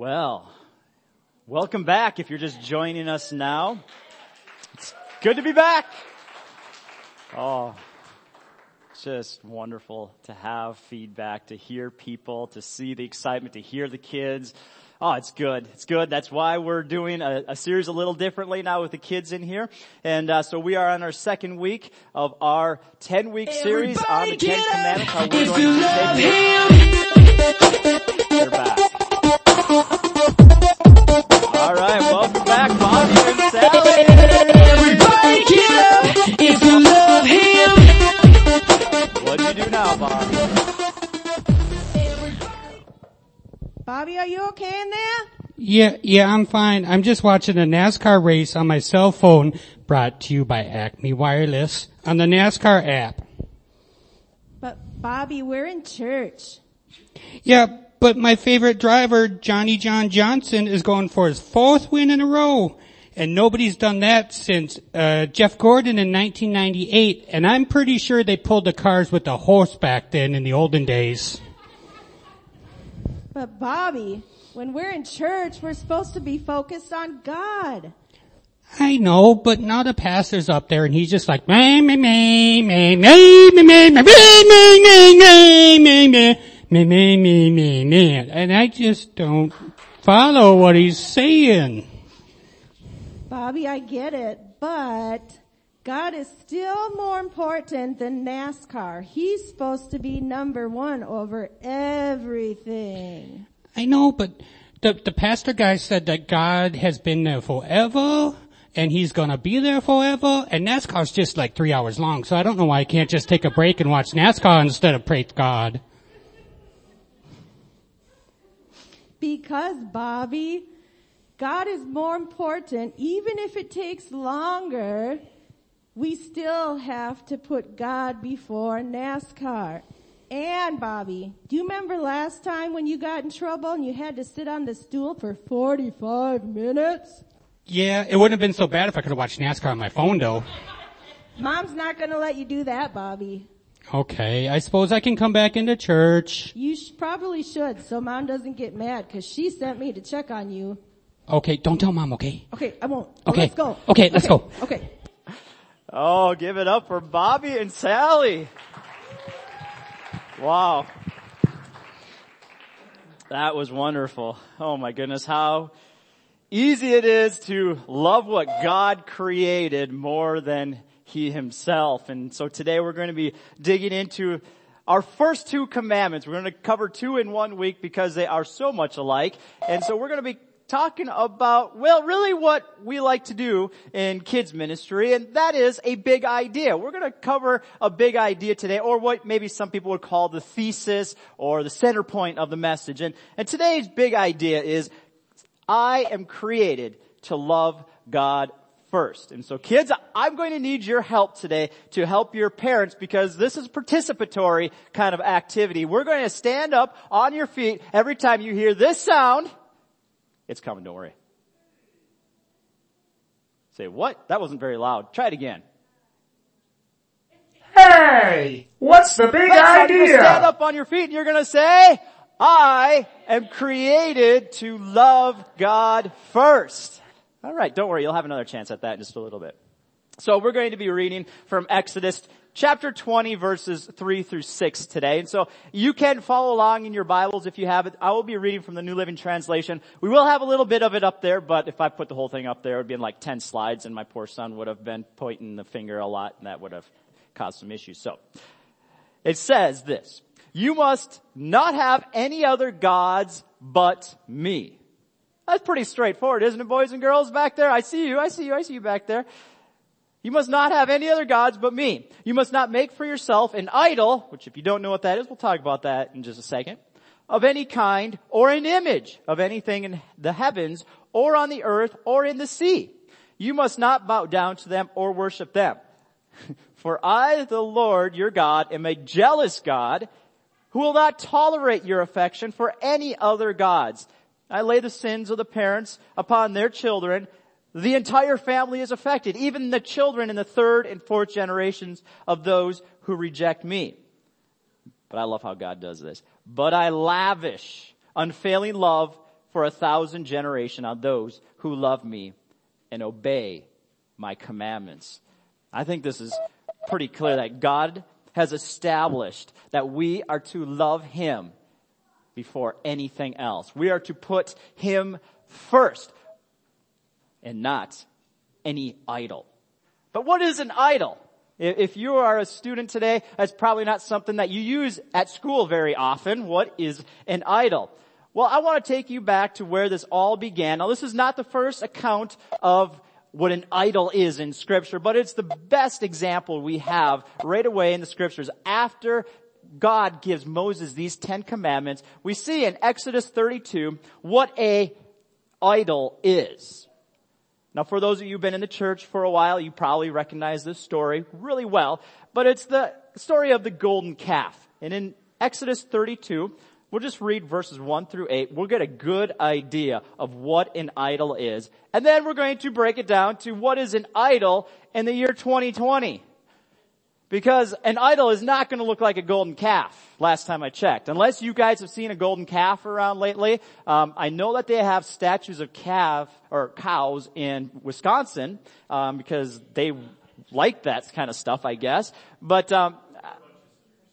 Well, welcome back if you're just joining us now. It's good to be back. Oh, just wonderful to have feedback, to hear people, to see the excitement, to hear the kids. Oh, it's good. It's good. That's why we're doing a series a little differently now with the kids in here. And so we are on our second week of our 10-week series on the Ten Commandments. How we're going to love him. They're back. All right, welcome back, Bobby and Sally. Everybody get up if you love him. What do you do now, Bobby? Bobby, are you okay in there? Yeah, I'm fine. I'm just watching a NASCAR race on my cell phone, brought to you by Acme Wireless on the NASCAR app. But Bobby, we're in church. Yeah, but my favorite driver, Johnny John Johnson, is going for his fourth win in a row. And nobody's done that since Jeff Gordon in 1998. And I'm pretty sure they pulled the cars with the horse back then in the olden days. But Bobby, when we're in church, we're supposed to be focused on God. I know, but now the pastor's up there and he's just like, and I just don't follow what he's saying. Bobby, I get it, but God is still more important than NASCAR. He's supposed to be number one over everything. I know, but the pastor guy said that God has been there forever, and he's gonna be there forever, and NASCAR's just like 3 hours long, so I don't know why I can't just take a break and watch NASCAR instead of pray to God. Because, Bobby, God is more important, even if it takes longer. We still have to put God before NASCAR. And Bobby, do you remember last time when you got in trouble and you had to sit on the stool for 45 minutes? Yeah, it wouldn't have been so bad if I could have watched NASCAR on my phone, though. Mom's not going to let you do that, Bobby. Okay, I suppose I can come back into church. You probably should, so Mom doesn't get mad, because she sent me to check on you. Okay, don't tell Mom, okay? Okay, I won't. Okay, well, let's go. Okay, let's go. Okay. Oh, give it up for Bobby and Sally. Wow. That was wonderful. Oh my goodness, how easy it is to love what God created more than He Himself. And so today we're going to be digging into our first two commandments. We're going to cover two in 1 week because they are so much alike. And so we're going to be talking about, well, really what we like to do in kids ministry, and that is a big idea. We're going to cover a big idea today, or what maybe some people would call the thesis or the center point of the message. And today's big idea is, I am created to love God first. And so kids, I'm going to need your help today to help your parents, because this is participatory kind of activity. We're going to stand up on your feet every time you hear this sound. It's coming, don't worry. Say, what? That wasn't very loud. Try it again. Hey! What's the big idea? You're going to stand up on your feet and you're going to say, I am created to love God first. All right, don't worry. You'll have another chance at that in just a little bit. So we're going to be reading from Exodus chapter 20, verses 3 through 6 today. And so you can follow along in your Bibles if you have it. I will be reading from the New Living Translation. We will have a little bit of it up there, but if I put the whole thing up there, it would be in like 10 slides, and my poor son would have been pointing the finger a lot, and that would have caused some issues. So it says this: you must not have any other gods but me. That's pretty straightforward, isn't it, boys and girls back there? I see you back there. You must not have any other gods but me. You must not make for yourself an idol, which if you don't know what that is, we'll talk about that in just a second, of any kind, or an image of anything in the heavens or on the earth or in the sea. You must not bow down to them or worship them. For I, the Lord, your God, am a jealous God who will not tolerate your affection for any other gods. I lay the sins of the parents upon their children. The entire family is affected, even the children in the third and fourth generations of those who reject me. But I love how God does this. But I lavish unfailing love for 1,000 generations on those who love me and obey my commandments." I think this is pretty clear that God has established that we are to love him before anything else. We are to put him first and not any idol. But what is an idol? If you are a student today, that's probably not something that you use at school very often. What is an idol? Well, I want to take you back to where this all began. Now, this is not the first account of what an idol is in Scripture, but it's the best example we have right away in the Scriptures. After God gives Moses these 10 commandments, we see in Exodus 32 what an idol is. Now, for those of you who've been in the church for a while, you probably recognize this story really well, but it's the story of the golden calf. And in Exodus 32, we'll just read verses 1 through 8. We'll get a good idea of what an idol is. And then we're going to break it down to what is an idol in the year 2020. Because an idol is not going to look like a golden calf, last time I checked. Unless you guys have seen a golden calf around lately. I know that they have statues of cows in Wisconsin, because they like that kind of stuff, I guess. But,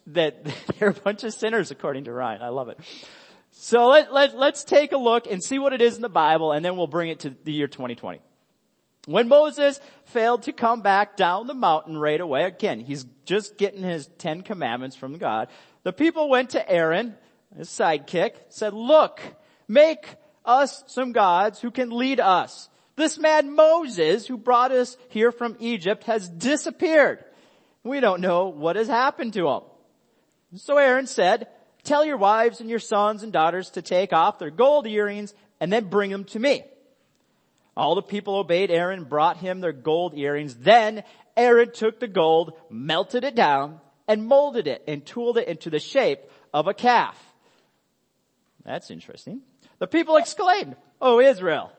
that they're a bunch of sinners, according to Ryan. I love it. So let's take a look and see what it is in the Bible, and then we'll bring it to the year 2020. When Moses failed to come back down the mountain right away, again, he's just getting his 10 commandments from God, the people went to Aaron, his sidekick, said, "Look, make us some gods who can lead us. This man Moses, who brought us here from Egypt, has disappeared. We don't know what has happened to him." So Aaron said, "Tell your wives and your sons and daughters to take off their gold earrings and then bring them to me." All the people obeyed Aaron, brought him their gold earrings. Then Aaron took the gold, melted it down, and molded it and tooled it into the shape of a calf. That's interesting. The people exclaimed, "O Israel,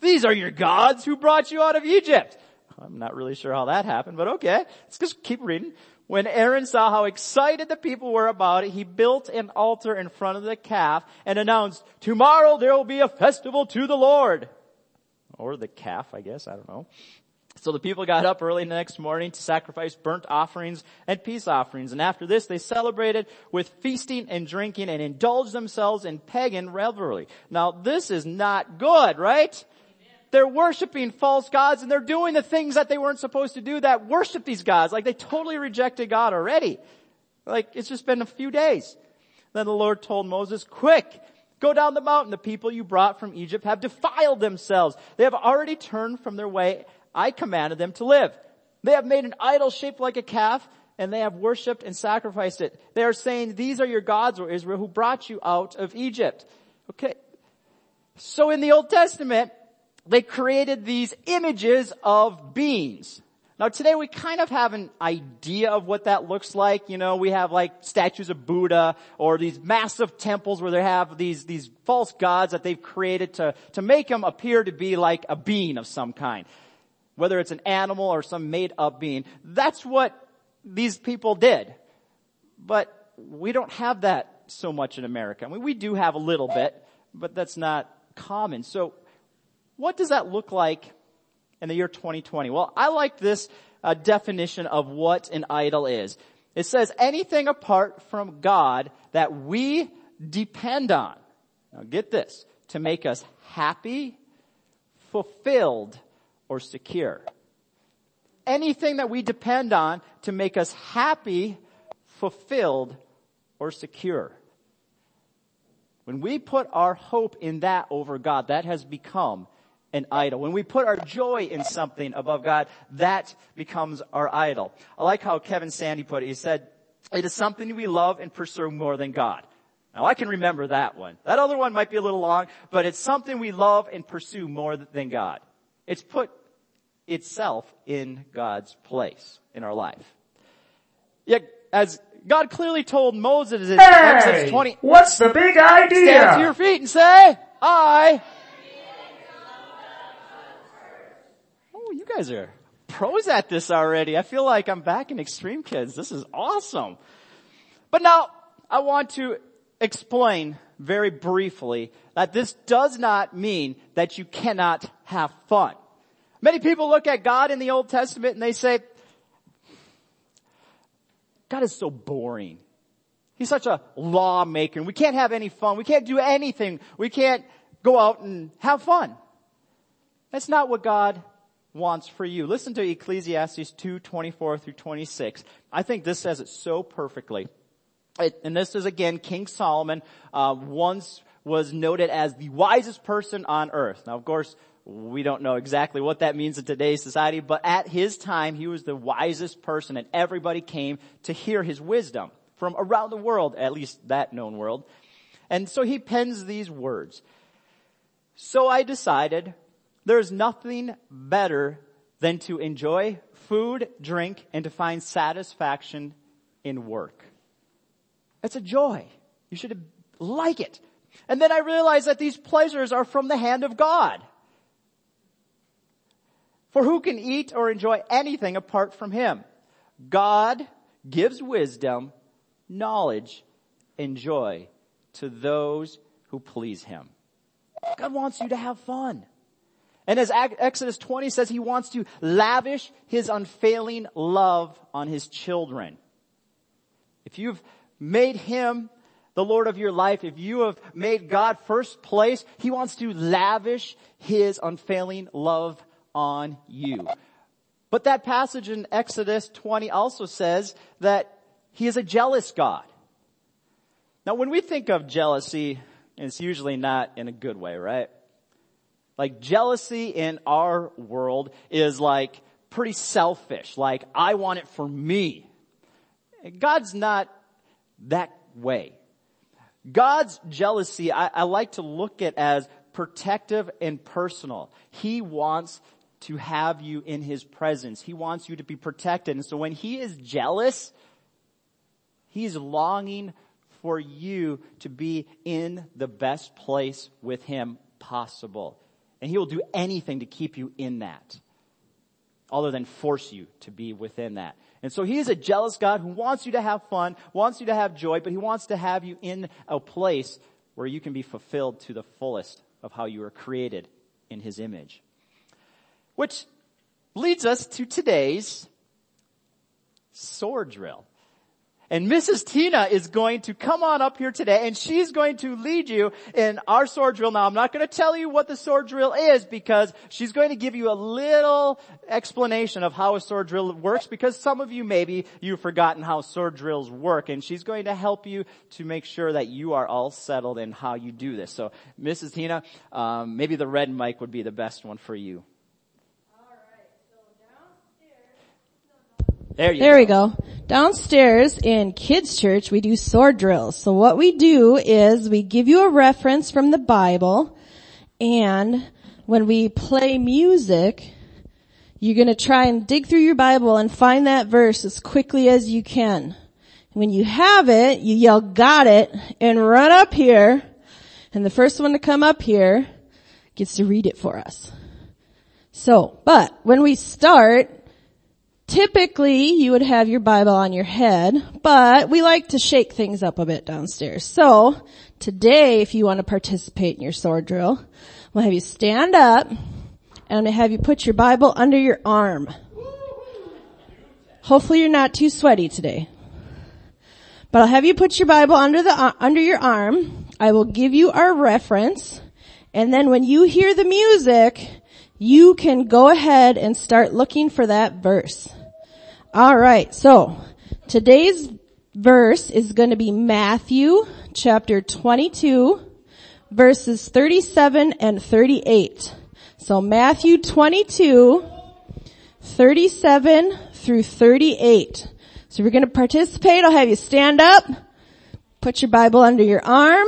these are your gods who brought you out of Egypt." I'm not really sure how that happened, but okay. Let's just keep reading. When Aaron saw how excited the people were about it, he built an altar in front of the calf and announced, "Tomorrow there will be a festival to the Lord." Or the calf, I guess, I don't know. So the people got up early the next morning to sacrifice burnt offerings and peace offerings. And after this, they celebrated with feasting and drinking and indulged themselves in pagan revelry. Now, this is not good, right? Amen. They're worshiping false gods, and they're doing the things that they weren't supposed to do that worship these gods. Like, they totally rejected God already. Like, it's just been a few days. Then the Lord told Moses, "Quick! Go down the mountain. The people you brought from Egypt have defiled themselves. They have already turned from their way I commanded them to live. They have made an idol shaped like a calf, and they have worshipped and sacrificed it. They are saying, 'These are your gods, O Israel, who brought you out of Egypt.'" Okay. So in the Old Testament, they created these images of beings. Now today we kind of have an idea of what that looks like. You know, we have like statues of Buddha or these massive temples where they have these false gods that they've created to make them appear to be like a being of some kind. Whether it's an animal or some made up being. That's what these people did. But we don't have that so much in America. I mean, we do have a little bit, but that's not common. So what does that look like in the year 2020? Well, I like this definition of what an idol is. It says, "Anything apart from God that we depend on," now get this, "to make us happy, fulfilled, or secure." Anything that we depend on to make us happy, fulfilled, or secure. When we put our hope in that over God, that has become an idol. When we put our joy in something above God, that becomes our idol. I like how Kevin Sandy put it. He said, "It is something we love and pursue more than God." Now I can remember that one. That other one might be a little long, but it's something we love and pursue more than God. It's put itself in God's place in our life. Yet, as God clearly told Moses in Exodus 20, what's the big idea? Stand to your feet and say, "I..." You guys are pros at this already. I feel like I'm back in Extreme Kids. This is awesome. But now I want to explain very briefly that this does not mean that you cannot have fun. Many people look at God in the Old Testament and they say, God is so boring. He's such a lawmaker. We can't have any fun. We can't do anything. We can't go out and have fun. That's not what God wants for you. Listen to Ecclesiastes 2:24 through 26. I think this says it so perfectly. And this is, again, King Solomon once was noted as the wisest person on earth. Now, of course, we don't know exactly what that means in today's society, but at his time, he was the wisest person, and everybody came to hear his wisdom from around the world, at least that known world. And so he pens these words. So I decided there is nothing better than to enjoy food, drink, and to find satisfaction in work. It's a joy. You should like it. And then I realized that these pleasures are from the hand of God. For who can eat or enjoy anything apart from him? God gives wisdom, knowledge, and joy to those who please him. God wants you to have fun. And as Exodus 20 says, he wants to lavish his unfailing love on his children. If you've made him the Lord of your life, if you have made God first place, he wants to lavish his unfailing love on you. But that passage in Exodus 20 also says that he is a jealous God. Now, when we think of jealousy, it's usually not in a good way, right? Like, jealousy in our world is like pretty selfish, like I want it for me. God's not that way. God's jealousy, I like to look at as protective and personal. He wants to have you in his presence. He wants you to be protected. And so when he is jealous, he's longing for you to be in the best place with him possible. And he will do anything to keep you in that, other than force you to be within that. And so he is a jealous God who wants you to have fun, wants you to have joy, but he wants to have you in a place where you can be fulfilled to the fullest of how you were created in his image. Which leads us to today's sword drill. And Mrs. Tina is going to come on up here today, and she's going to lead you in our sword drill. Now, I'm not going to tell you what the sword drill is, because she's going to give you a little explanation of how a sword drill works, because some of you, maybe you've forgotten how sword drills work, and she's going to help you to make sure that you are all settled in how you do this. So, Mrs. Tina, maybe the red mic would be the best one for you. There we go. Downstairs in kids' church, we do sword drills. So what we do is we give you a reference from the Bible, and when we play music, you're going to try and dig through your Bible and find that verse as quickly as you can. When you have it, you yell, "Got it," and run up here, and the first one to come up here gets to read it for us. So, but when we start, typically, you would have your Bible on your head, but we like to shake things up a bit downstairs. So, today, if you want to participate in your sword drill, we'll have you stand up, and have you put your Bible under your arm. Hopefully, you're not too sweaty today. But I'll have you put your Bible under your arm. I will give you our reference, and then when you hear the music, you can go ahead and start looking for that verse. Alright, so today's verse is going to be Matthew chapter 22 verses 37 and 38. So Matthew 22, 37 through 38. So if you're going to participate, I'll have you stand up, put your Bible under your arm,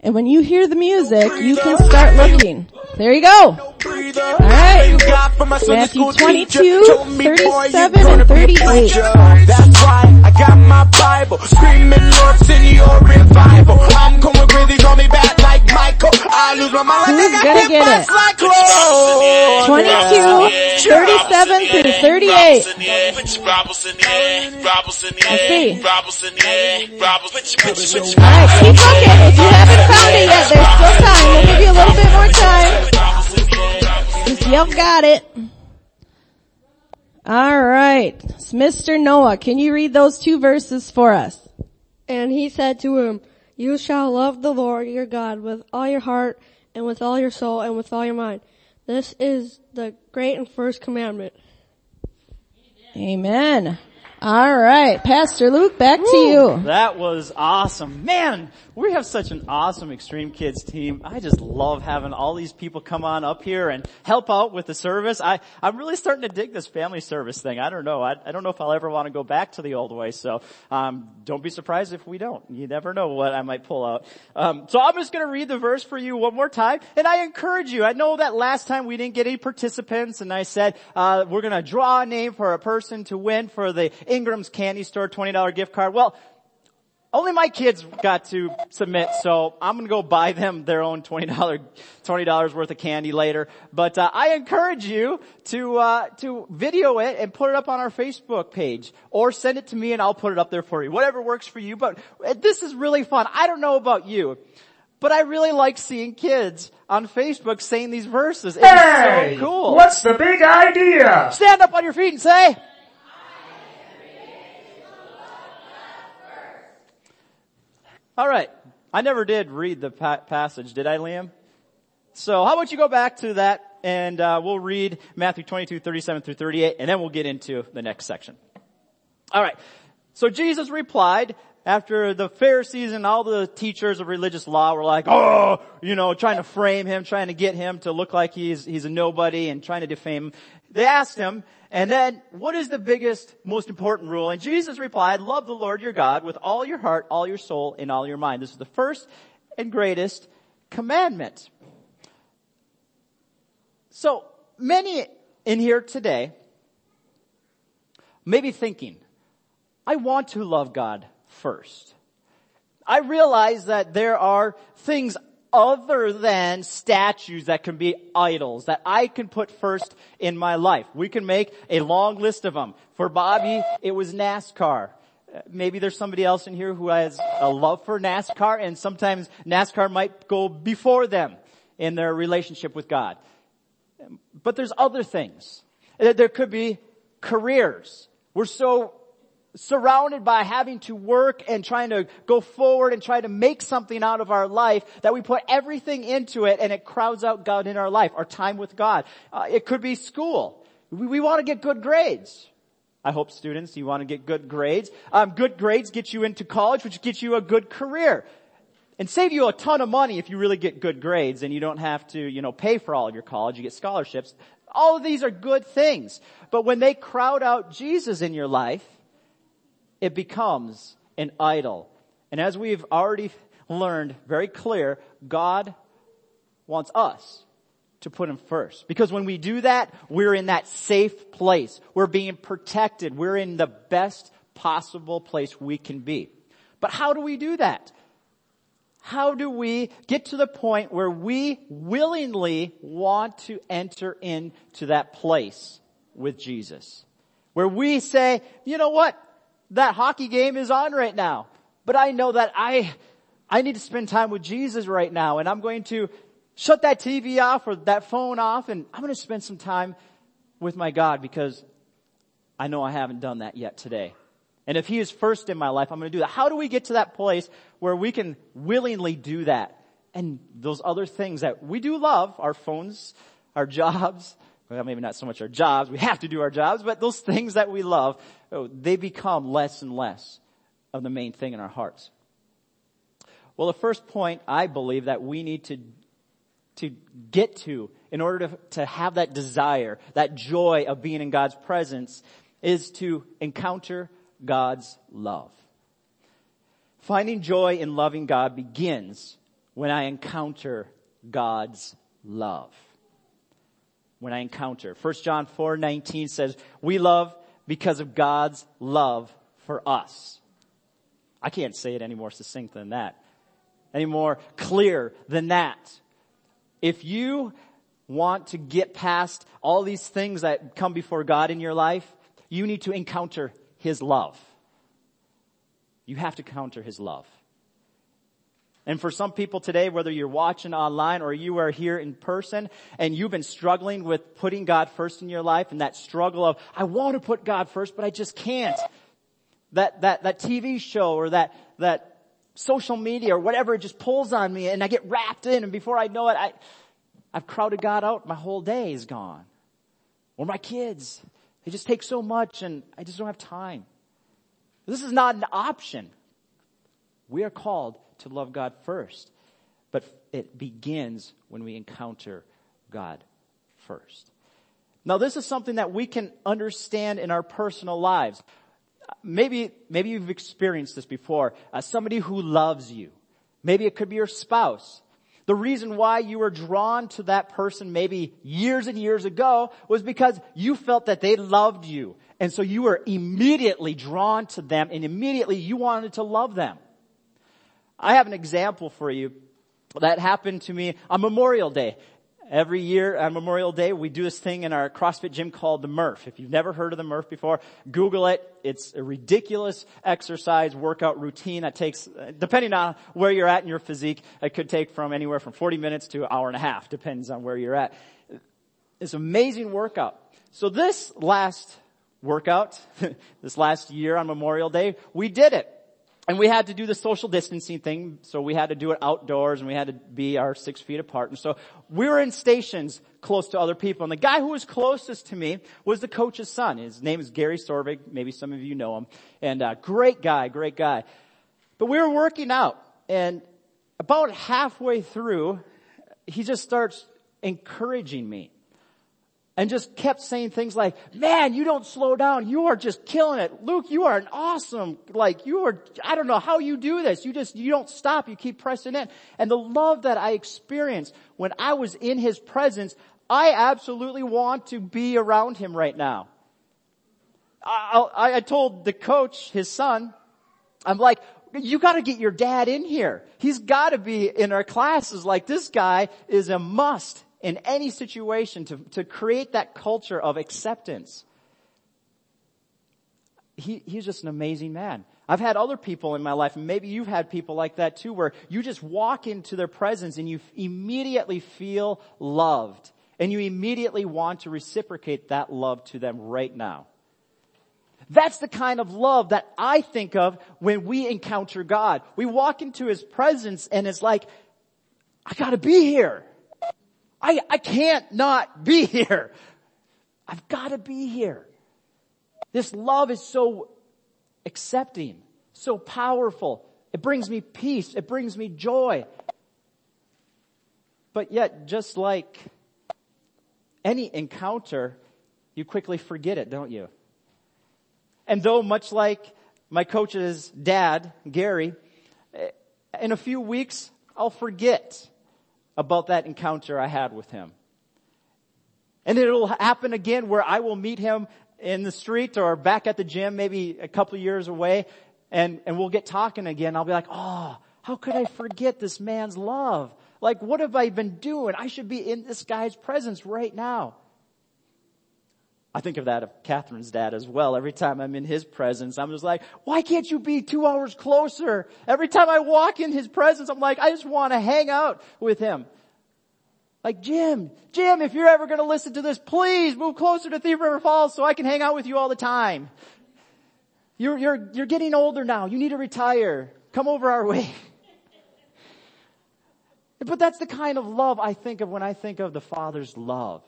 and when you hear the music, you can start looking. There you go. Alright. Matthew 22:37 and 38. That's why I got my Bible. Screaming Lord, send your revival. I'm going really, call me back like Michael. I Who's gonna get it? 22, 37 through 38. Let's see. Alright, keep looking. If you haven't found it yet, there's still time. We'll give you a little bit more time. If y'all got it. Alright. Mr. Noah, can you read those two verses for us? And he said to him, "You shall love the Lord your God with all your heart and with all your soul and with all your mind. This is the great and first commandment." Amen. All right, Pastor Luke, back to you. That was awesome. Man, we have such an awesome Extreme Kids team. I just love having all these people come on up here and help out with the service. I'm really starting to dig this family service thing. I don't know. I don't know if I'll ever want to go back to the old way, so don't be surprised if we don't. You never know what I might pull out. So I'm just going to read the verse for you one more time, and I encourage you. I know that last time we didn't get any participants, and I said we're going to draw a name for a person to win for the Ingram's Candy Store $20 gift card. Well, only my kids got to submit, so I'm gonna go buy them their own $20 worth of candy later. But I encourage you to video it and put it up on our Facebook page, or send it to me and I'll put it up there for you. Whatever works for you. But this is really fun. I don't know about you, but I really like seeing kids on Facebook saying these verses. It's so cool. What's the big idea? Stand up on your feet and say, all right. I never did read the passage, did I, Liam? So how about you go back to that, and we'll read Matthew 22, 37 through 38, and then we'll get into the next section. All right. So Jesus replied, after the Pharisees and all the teachers of religious law were like, oh, you know, trying to frame him, trying to get him to look like he's a nobody and trying to defame him. They asked him, and then, what is the biggest, most important rule? And Jesus replied, love the Lord your God with all your heart, all your soul, and all your mind. This is the first and greatest commandment. So many in here today may be thinking, I want to love God first. I realize that there are things other than statues that can be idols that I can put first in my life. We can make a long list of them. For Bobby, it was NASCAR. Maybe there's somebody else in here who has a love for NASCAR, and sometimes NASCAR might go before them in their relationship with God. But there's other things. There could be careers. We're so surrounded by having to work and trying to go forward and try to make something out of our life that we put everything into it, and it crowds out God in our life, our time with God. It could be school. We want to get good grades. I hope, students, you want to get good grades. Good grades get you into college, which gets you a good career and save you a ton of money if you really get good grades and you don't have to, pay for all of your college. You get scholarships. All of these are good things. But when they crowd out Jesus in your life, it becomes an idol. And as we've already learned, very clear, God wants us to put him first. Because when we do that, we're in that safe place. We're being protected. We're in the best possible place we can be. But how do we do that? How do we get to the point where we willingly want to enter into that place with Jesus? Where we say, you know what? That hockey game is on right now, but I know that I need to spend time with Jesus right now, and I'm going to shut that TV off or that phone off, and I'm going to spend some time with my God because I know I haven't done that yet today. And if he is first in my life, I'm going to do that. How do we get to that place where we can willingly do that? And those other things that we do love, our phones, our jobs, well, maybe not so much our jobs. We have to do our jobs, but those things that we love, they become less and less of the main thing in our hearts. Well, the first point I believe that we need to get to in order to have that desire, that joy of being in God's presence, is to encounter God's love. Finding joy in loving God begins when I encounter God's love. When I encounter. First John 4:19 says, we love because of God's love for us. I can't say it any more succinct than that. Any more clear than that. If you want to get past all these things that come before God in your life, you need to encounter His love. You have to encounter His love. And for some people today, whether you're watching online or you are here in person and you've been struggling with putting God first in your life, and that struggle of, I want to put God first, but I just can't. That TV show or that social media or whatever, it just pulls on me and I get wrapped in, and before I know it, I've crowded God out. My whole day is gone. Or my kids, they just take so much and I just don't have time. This is not an option. We are called to love God first, but it begins when we encounter God first. Now, this is something that we can understand in our personal lives. Maybe you've experienced this before. Somebody who loves you. Maybe it could be your spouse. The reason why you were drawn to that person maybe years and years ago was because you felt that they loved you. And so you were immediately drawn to them, and immediately you wanted to love them. I have an example for you that happened to me on Memorial Day. Every year on Memorial Day, we do this thing in our CrossFit gym called the Murph. If you've never heard of the Murph before, Google it. It's a ridiculous exercise workout routine that takes, depending on where you're at in your physique, it could take from anywhere from 40 minutes to an hour and a half, depends on where you're at. It's an amazing workout. So this last workout, this last year on Memorial Day, we did it. And we had to do the social distancing thing, so we had to do it outdoors, and we had to be our 6 feet apart. And so we were in stations close to other people. And the guy who was closest to me was the coach's son. His name is Gary Sorvig. Maybe some of you know him. And great guy. But we were working out, and about halfway through, he just starts encouraging me. And just kept saying things like, man, you don't slow down. You are just killing it. Luke, you are an awesome, I don't know how you do this. You don't stop. You keep pressing in. And the love that I experienced when I was in his presence, I absolutely want to be around him right now. I told the coach, his son, I'm like, you gotta get your dad in here. He's gotta be in our classes. Like, this guy is a must in any situation to create that culture of acceptance. He's just an amazing man. I've had other people in my life, and maybe you've had people like that too, where you just walk into their presence and you immediately feel loved, and you immediately want to reciprocate that love to them right now. That's the kind of love that I think of when we encounter God. We walk into His presence and it's like, I gotta be here. I can't not be here. I've got to be here. This love is so accepting, so powerful. It brings me peace. It brings me joy. But yet, just like any encounter, you quickly forget it, don't you? And though much like my coach's dad, Gary, in a few weeks, I'll forget about that encounter I had with him. And it'll happen again where I will meet him in the street or back at the gym, maybe a couple years away, and we'll get talking again. I'll be like, oh, how could I forget this man's love? Like, what have I been doing? I should be in this guy's presence right now. I think of that of Catherine's dad as well. Every time I'm in his presence, I'm just like, why can't you be 2 hours closer? Every time I walk in his presence, I'm like, I just want to hang out with him. Like, Jim, if you're ever going to listen to this, please move closer to Thief River Falls so I can hang out with you all the time. You're getting older now. You need to retire. Come over our way. But that's the kind of love I think of when I think of the Father's love.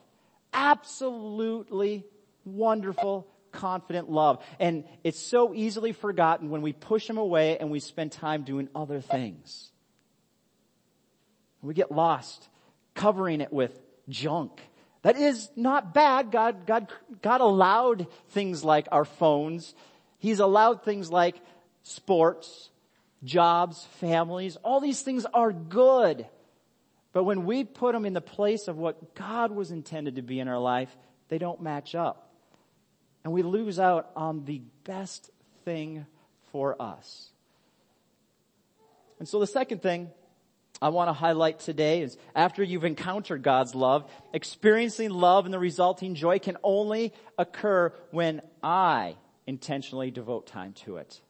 Absolutely wonderful, confident love. And it's so easily forgotten when we push him away and we spend time doing other things. We get lost, covering it with junk. That is not bad. God allowed things like our phones. He's allowed things like sports, jobs, families. All these things are good. But when we put them in the place of what God was intended to be in our life, they don't match up. And we lose out on the best thing for us. And so the second thing I want to highlight today is after you've encountered God's love, experiencing love and the resulting joy can only occur when I intentionally devote time to it,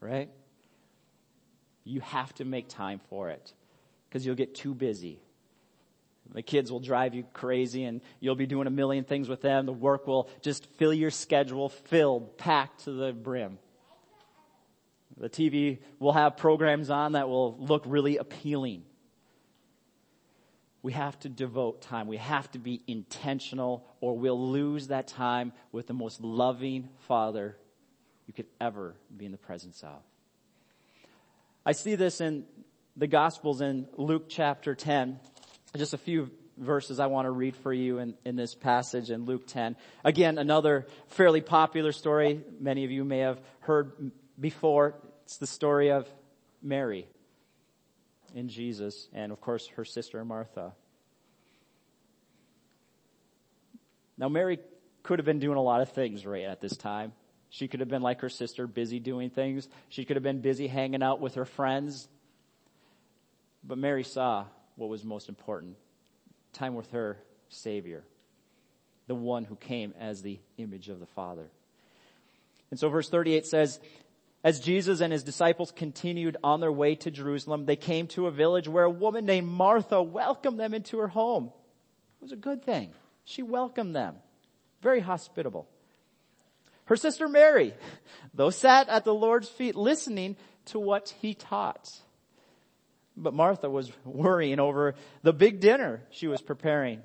right? You have to make time for it because you'll get too busy. The kids will drive you crazy and you'll be doing a million things with them. The work will just fill your schedule, filled, packed to the brim. The TV will have programs on that will look really appealing. We have to devote time. We have to be intentional or we'll lose that time with the most loving Father you could ever be in the presence of. I see this in the Gospels in Luke chapter 10. Just a few verses I want to read for you in this passage in Luke 10. Again, another fairly popular story many of you may have heard before. It's the story of Mary and Jesus and, of course, her sister Martha. Now, Mary could have been doing a lot of things right at this time. She could have been like her sister, busy doing things. She could have been busy hanging out with her friends. But Mary saw what was most important, time with her Savior, the one who came as the image of the Father. And so verse 38 says, as Jesus and his disciples continued on their way to Jerusalem, they came to a village where a woman named Martha welcomed them into her home. It was a good thing. She welcomed them. Very hospitable. Her sister Mary, though, sat at the Lord's feet listening to what he taught. But Martha was worrying over the big dinner she was preparing.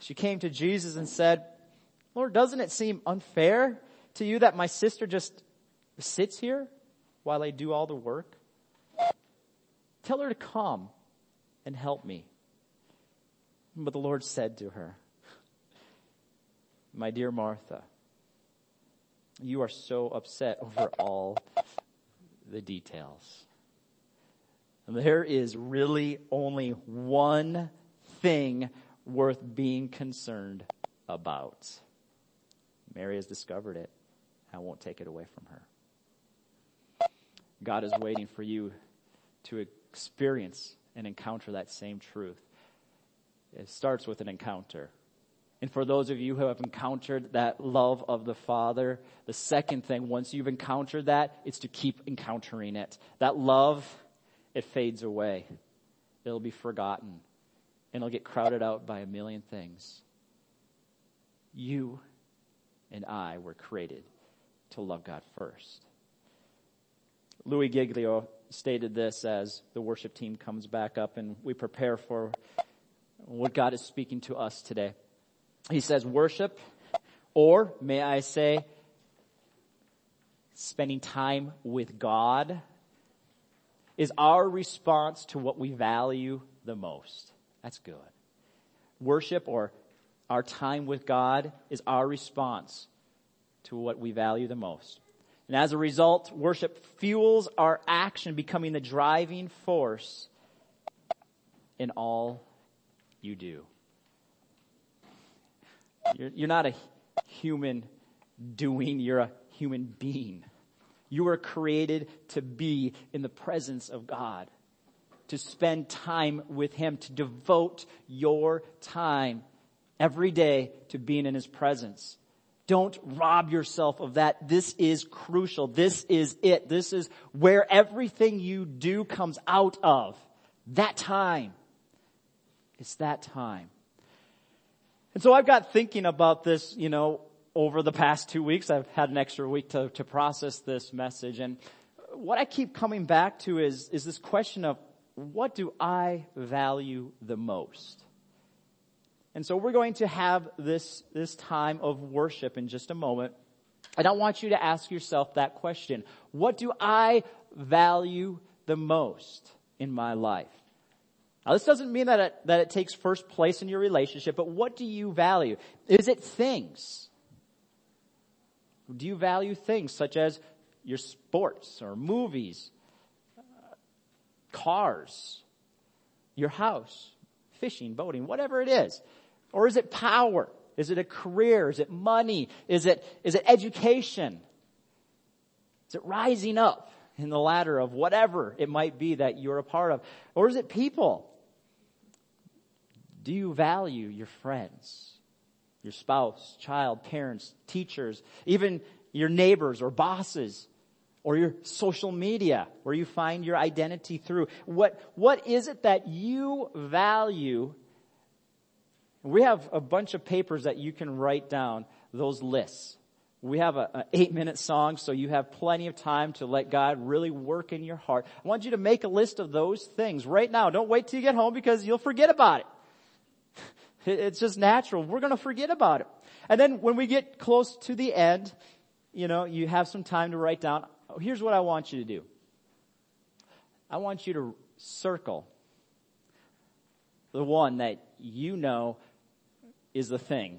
She came to Jesus and said, Lord, doesn't it seem unfair to you that my sister just sits here while I do all the work? Tell her to come and help me. But the Lord said to her, my dear Martha, you are so upset over all the details. There is really only one thing worth being concerned about. Mary has discovered it. I won't take it away from her. God is waiting for you to experience and encounter that same truth. It starts with an encounter. And for those of you who have encountered that love of the Father, the second thing, once you've encountered that, it's to keep encountering it. That love, it fades away. It'll be forgotten. And it'll get crowded out by a million things. You and I were created to love God first. Louis Giglio stated this as the worship team comes back up and we prepare for what God is speaking to us today. He says, worship, or may I say, spending time with God, is our response to what we value the most. That's good. Worship, or our time with God, is our response to what we value the most. And as a result, worship fuels our action, becoming the driving force in all you do. You're not a human doing, you're a human being. You were created to be in the presence of God, to spend time with Him, to devote your time every day to being in His presence. Don't rob yourself of that. This is crucial. This is it. This is where everything you do comes out of. That time. It's that time. And so I've got thinking about this, over the past 2 weeks. I've had an extra week to process this message. And what I keep coming back to is this question of, what do I value the most? And so we're going to have this time of worship in just a moment. And I want you to ask yourself that question. What do I value the most in my life? Now, this doesn't mean that it takes first place in your relationship, but what do you value? Is it things? Do you value things such as your sports or movies, cars, your house, fishing, boating, whatever it is? Or is it power? Is it a career? Is it money? Is it education? Is it rising up? in the ladder of whatever it might be that you're a part of? Or is it people? Do you value your friends, your spouse, child, parents, teachers, even your neighbors or bosses, or your social media where you find your identity through? What is it that you value? We have a bunch of papers that you can write down those lists. We have an 8-minute song, so you have plenty of time to let God really work in your heart. I want you to make a list of those things right now. Don't wait till you get home, because you'll forget about it. It's just natural. We're going to forget about it. And then when we get close to the end, you know, you have some time to write down, oh, here's what I want you to do. I want you to circle the one that you know is the thing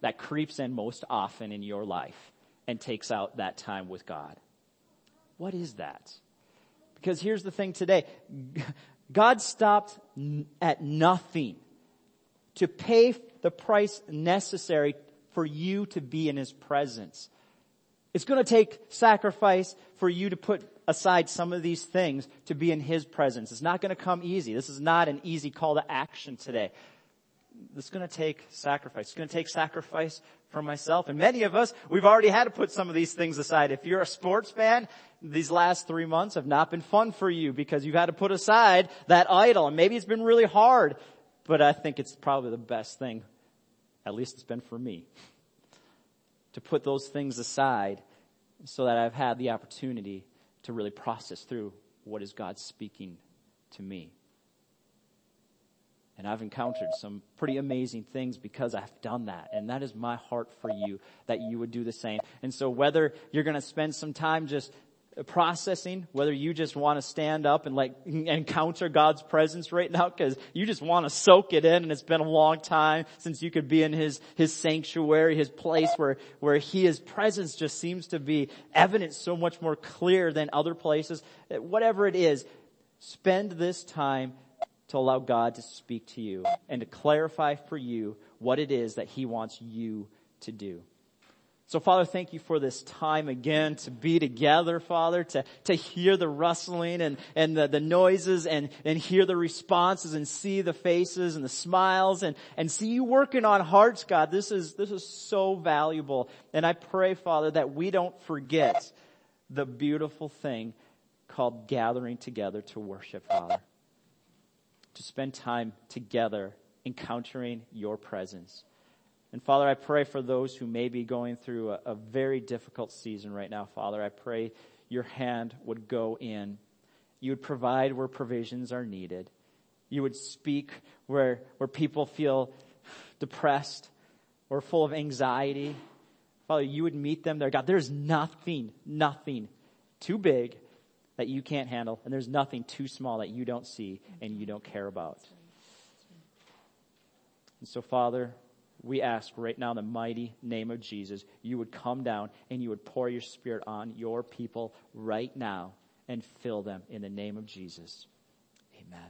that creeps in most often in your life and takes out that time with God. What is that? Because here's the thing today. God stopped at nothing to pay the price necessary for you to be in His presence. It's going to take sacrifice for you to put aside some of these things to be in His presence. It's not going to come easy. This is not an easy call to action today. It's going to take sacrifice. It's going to take sacrifice for myself. And many of us, we've already had to put some of these things aside. If you're a sports fan, these last 3 months have not been fun for you because you've had to put aside that idol. And maybe it's been really hard, but I think it's probably the best thing, at least it's been for me, to put those things aside so that I've had the opportunity to really process through what is God speaking to me. And I've encountered some pretty amazing things because I've done that. And that is my heart for you, that you would do the same. And so whether you're going to spend some time just processing, whether you just want to stand up and like encounter God's presence right now because you just want to soak it in and it's been a long time since you could be in His sanctuary, His place where His presence just seems to be evident so much more clear than other places. Whatever it is, spend this time to allow God to speak to you and to clarify for you what it is that He wants you to do. So, Father, thank You for this time again to be together, Father, to hear the rustling and the noises and hear the responses and see the faces and the smiles and see You working on hearts, God. This is so valuable. And I pray, Father, that we don't forget the beautiful thing called gathering together to worship, Father. To spend time together encountering Your presence. And Father, I pray for those who may be going through a very difficult season right now, Father. I pray Your hand would go in. You would provide where provisions are needed. You would speak where people feel depressed or full of anxiety. Father, You would meet them there. God, there's nothing too big that You can't handle, and there's nothing too small that You don't see and You don't care about. That's right. And so, Father, we ask right now in the mighty name of Jesus, You would come down and You would pour Your Spirit on Your people right now and fill them in the name of Jesus. Amen.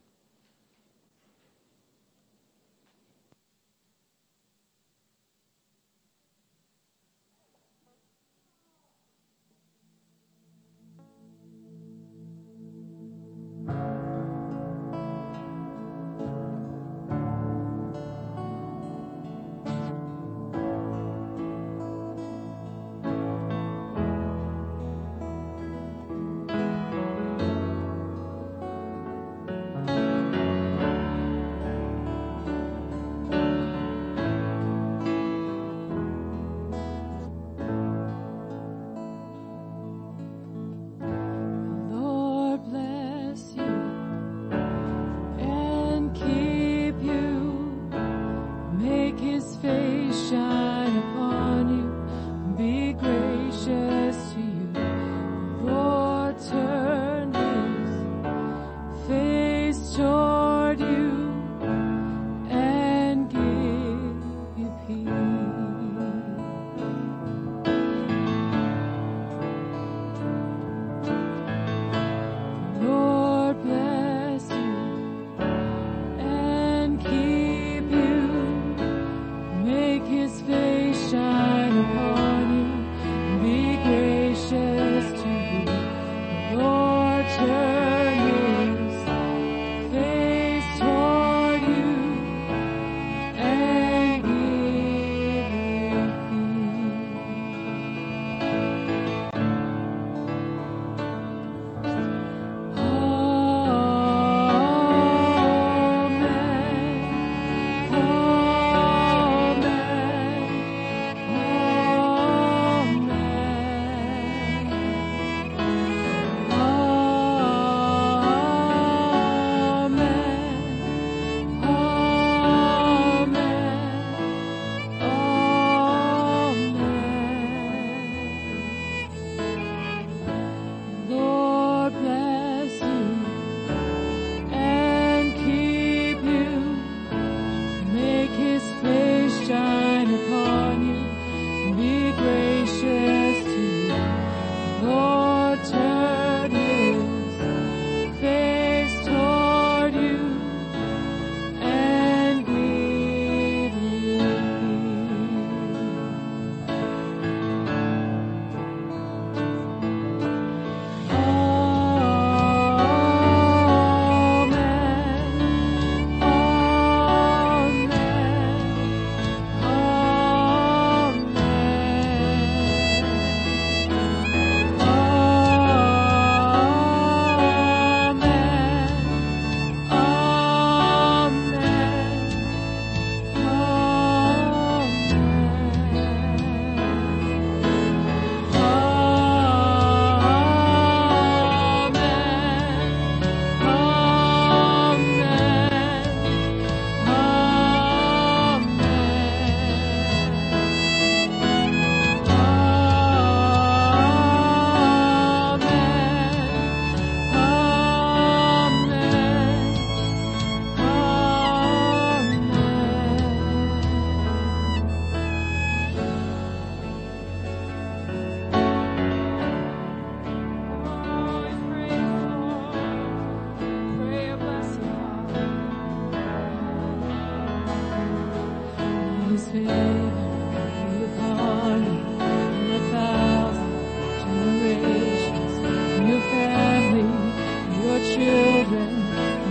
Children,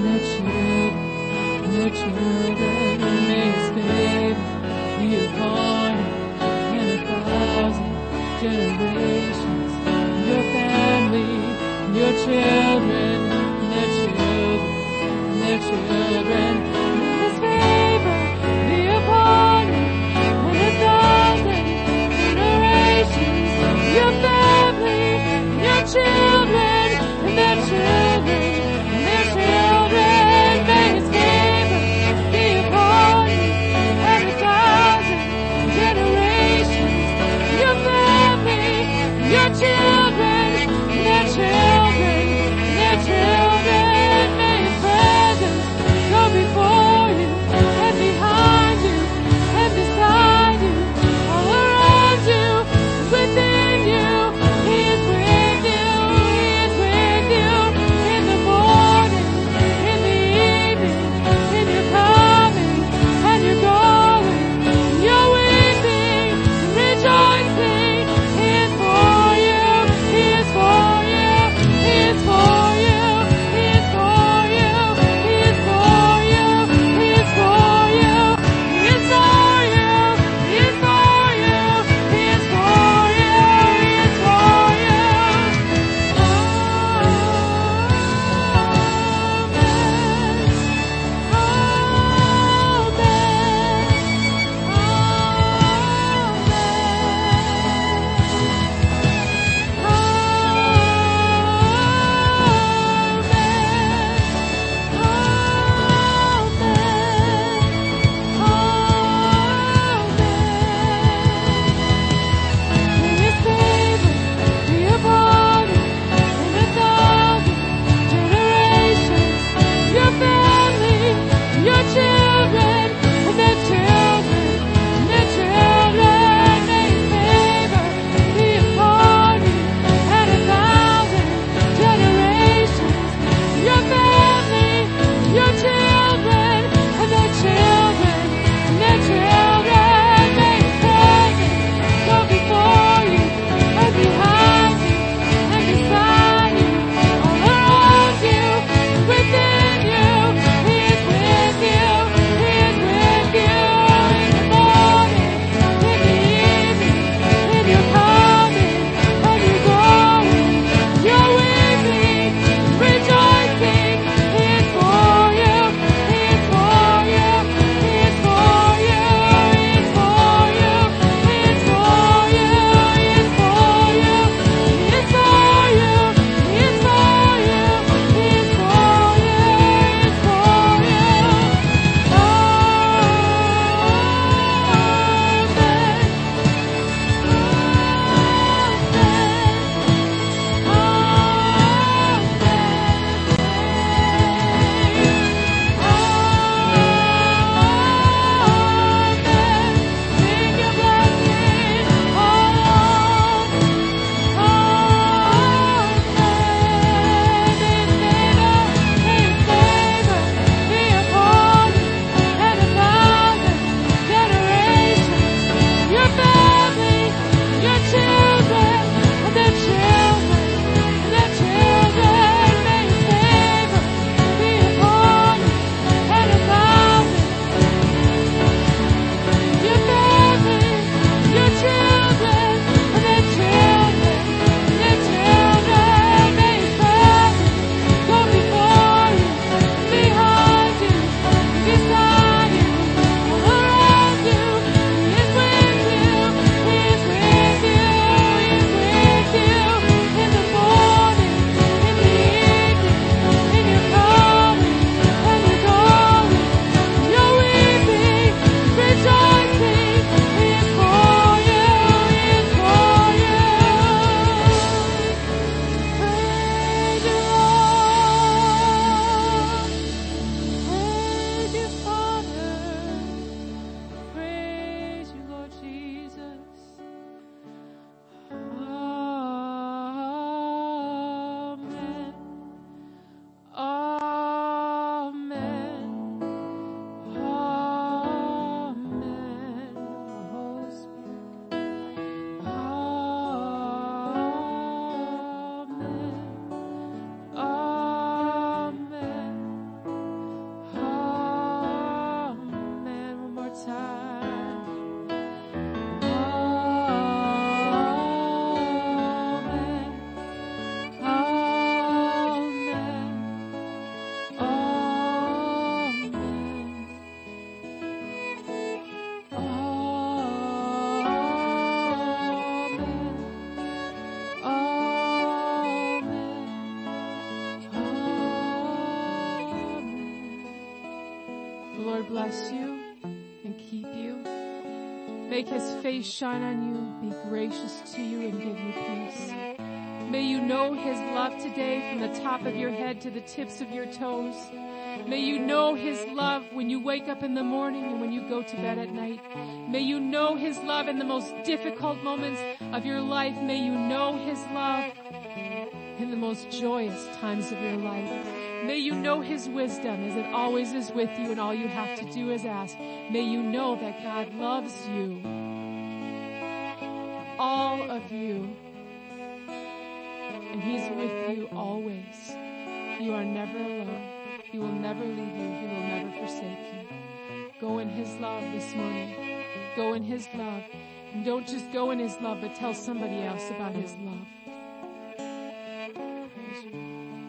His favor be upon you. bless you and keep you. Make his face shine on you, be gracious to you, and give you peace. May you know his love today from the top of your head to the tips of your toes. May you know his love when you wake up in the morning and when you go to bed at night. May you know his love in the most difficult moments of your life. May you know his love in the most joyous times of your life. May you know his wisdom as it always is with you, and all you have to do is ask. May you know that God loves you. All of you. And he's with you always. You are never alone. He will never leave you. He will never forsake you. Go in his love this morning. Go in his love. And don't just go in his love, but tell somebody else about his love.